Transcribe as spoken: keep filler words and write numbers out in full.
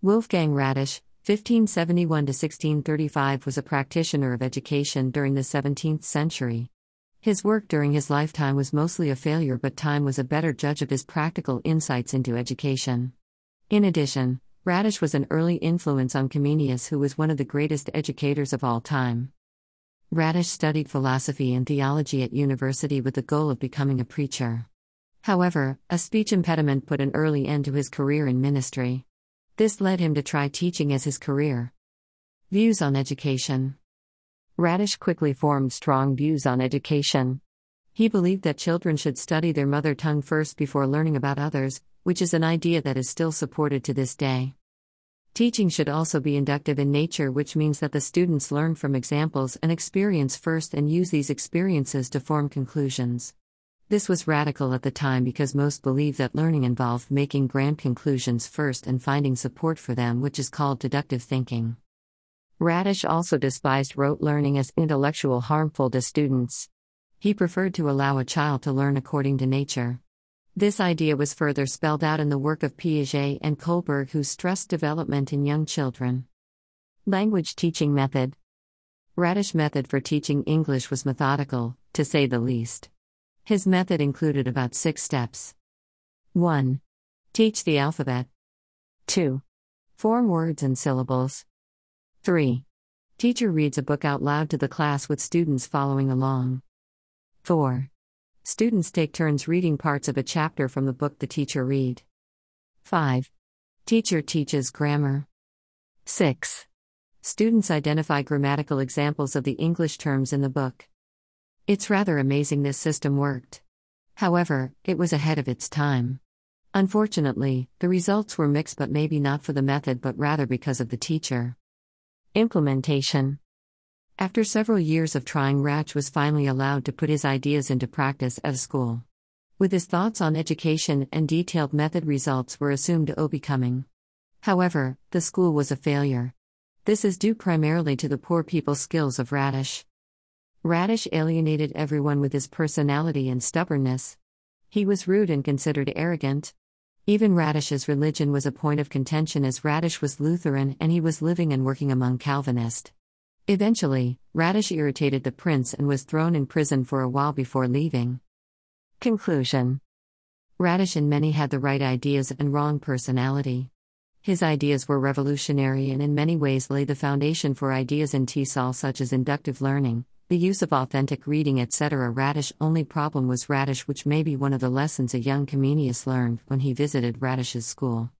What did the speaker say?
Wolfgang Ratich, fifteen seventy-one to sixteen thirty-five, was a practitioner of education during the seventeenth century. His work during his lifetime was mostly a failure, but time was a better judge of his practical insights into education. In addition, Ratich was an early influence on Comenius, who was one of the greatest educators of all time. Ratich studied philosophy and theology at university with the goal of becoming a preacher. However, a speech impediment put an early end to his career in ministry. This led him to try teaching as his career. Views on education. Ratich quickly formed strong views on education. He believed that children should study their mother tongue first before learning about others, which is an idea that is still supported to this day. Teaching should also be inductive in nature, which means that the students learn from examples and experience first and use these experiences to form conclusions. This was radical at the time because most believed that learning involved making grand conclusions first and finding support for them, which is called deductive thinking. Ratich also despised rote learning as intellectual harmful to students. He preferred to allow a child to learn according to nature. This idea was further spelled out in the work of Piaget and Kohlberg, who stressed development in young children. Language teaching method. Ratich's method for teaching English was methodical, to say the least. His method included about six steps. one. Teach the alphabet. two. Form words and syllables. three. Teacher reads a book out loud to the class with students following along. four. Students take turns reading parts of a chapter from the book the teacher read. five. Teacher teaches grammar. six. Students identify grammatical examples of the English terms in the book. It's rather amazing this system worked. However, it was ahead of its time. Unfortunately, the results were mixed, but maybe not for the method but rather because of the teacher. Implementation. After several years of trying, Ratich was finally allowed to put his ideas into practice at a school. With his thoughts on education and detailed method, results were assumed to be coming. However, the school was a failure. This is due primarily to the poor people skills of Ratich. Ratich alienated everyone with his personality and stubbornness. He was rude and considered arrogant. Even Ratich's religion was a point of contention, as Ratich was Lutheran and he was living and working among Calvinists. Eventually, Ratich irritated the prince and was thrown in prison for a while before leaving. Conclusion. Ratich and many had the right ideas and wrong personality. His ideas were revolutionary and in many ways laid the foundation for ideas in TESOL, such as inductive learning, the use of authentic reading, et cetera. Ratich's only problem was Ratich, which may be one of the lessons a young Comenius learned when he visited Ratich's school.